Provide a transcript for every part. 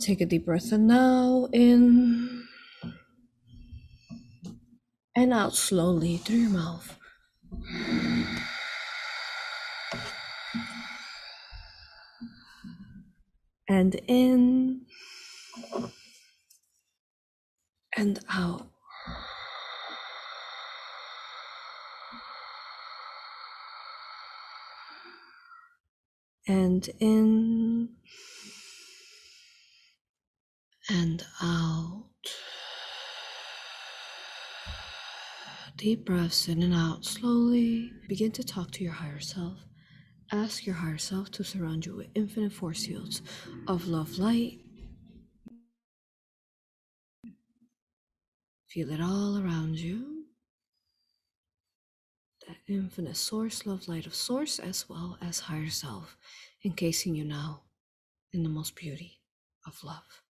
Take a deep breath in now, in and out slowly through your mouth. And in and out. And in and out. Deep breaths in and out slowly. Begin to talk to your higher self. Ask your higher self to surround you with infinite force fields of love, light. Feel it all around you. That infinite source, love, light of source, as well as higher self, encasing you now in the most beauty of love.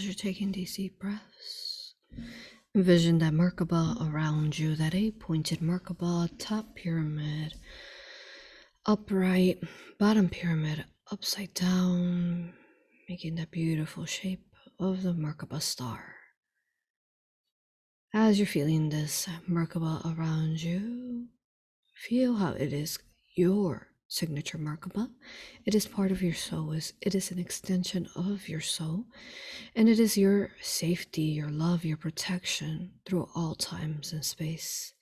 as you're taking these deep breaths, envision that Merkaba around you, that 8-pointed Merkaba, top pyramid, upright, bottom pyramid, upside down, making that beautiful shape of the Merkaba star. As you're feeling this Merkaba around you, feel how it is your signature Merkaba. It is part of your soul. It is an extension of your soul, and it is your safety, your love, your protection through all times and space.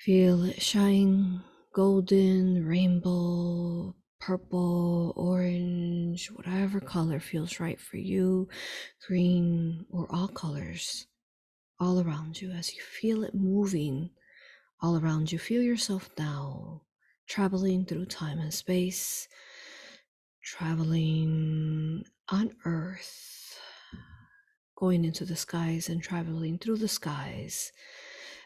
Feel it shine golden, rainbow, purple, orange, whatever color feels right for you, green, or all colors all around you. As you feel it moving all around you, feel yourself now traveling through time and space, traveling on earth, going into the skies and traveling through the skies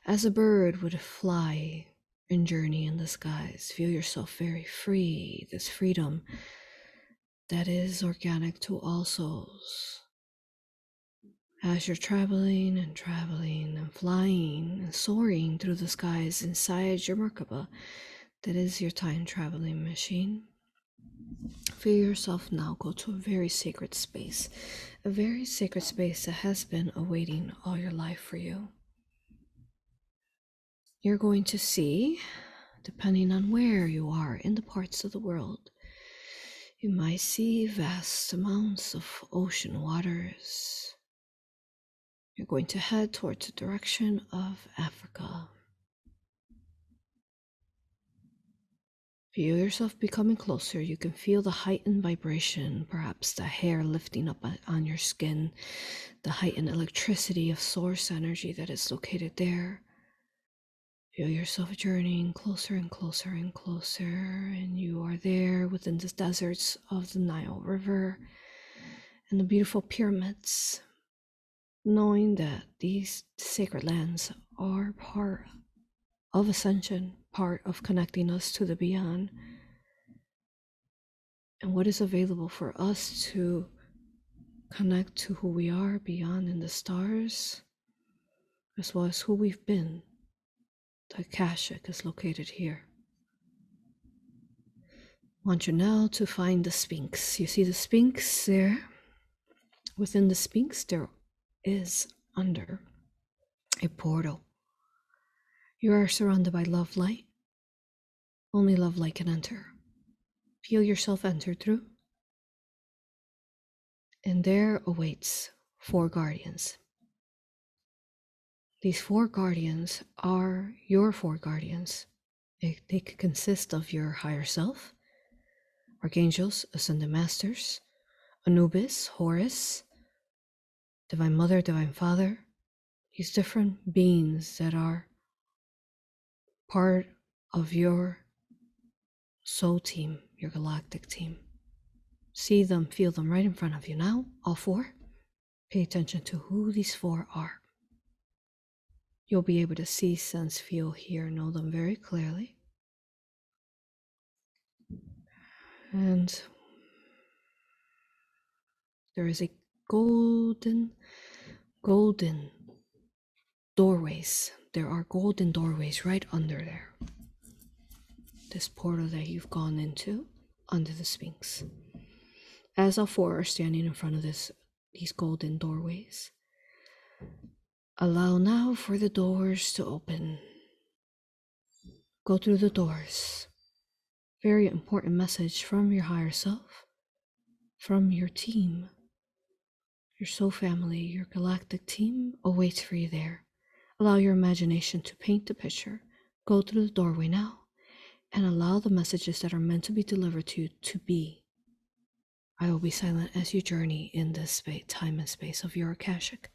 as a bird would fly and journey in the skies. Feel yourself very free, this freedom that is organic to all souls. As you're traveling and traveling and flying and soaring through the skies inside your Merkaba, that is your time traveling machine, feel yourself now go to a very sacred space, a very sacred space that has been awaiting all your life for you. You're going to see, depending on where you are in the parts of the world, you might see vast amounts of ocean waters. You're going to head towards the direction of Africa. Feel yourself becoming closer. You can feel the heightened vibration, perhaps the hair lifting up on your skin, the heightened electricity of source energy that is located there. Feel yourself journeying closer and closer and closer, and you are there within the deserts of the Nile River and the beautiful pyramids, knowing that these sacred lands are part of ascension, part of connecting us to the beyond and what is available for us to connect to who we are beyond in the stars, as well as who we've been. The Akashic is located here. I want you now to find the Sphinx. You see the Sphinx there? Within the Sphinx there is under a portal. You are surrounded by love light. Only love light can enter. Feel yourself enter through. And there awaits 4 guardians. These 4 guardians are your 4 guardians. They could consist of your higher self, Archangels, Ascended Masters, Anubis, Horus, Divine Mother, Divine Father. These different beings that are part of your soul team, your galactic team. See them, feel them right in front of you now, all 4. Pay attention to who these 4 are. You'll be able to see, sense, feel, hear, know them very clearly. And there is a golden doorways. There are golden doorways right under there. This portal that you've gone into, under the Sphinx. As all 4 are standing in front of these golden doorways, allow now for the doors to open. Go through the doors. Very important message from your higher self, from your team. Your soul family, your galactic team awaits for you there. Allow your imagination to paint the picture. Go through the doorway now and allow the messages that are meant to be delivered to you to be. I will be silent as you journey in this space, time and space of your Akashic.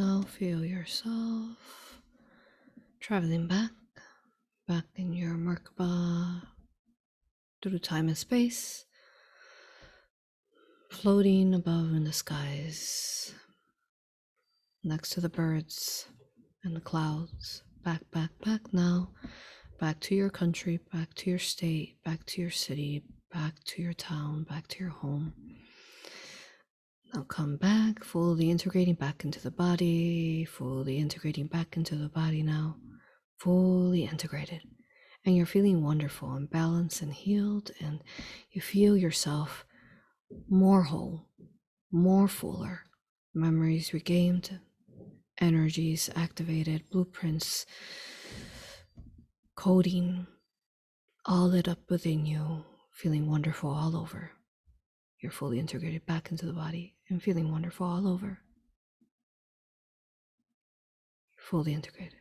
Now feel yourself traveling back in your Merkaba through time and space, floating above in the skies, next to the birds and the clouds, back now, back to your country, back to your state, back to your city, back to your town, back to your home. Now come back, fully integrating back into the body, fully integrating back into the body now, fully integrated. And you're feeling wonderful and balanced and healed, and you feel yourself more whole, more fuller, memories regained, energies activated, blueprints, coding, all lit up within you, feeling wonderful all over. You're fully integrated back into the body and feeling wonderful all over. You're fully integrated.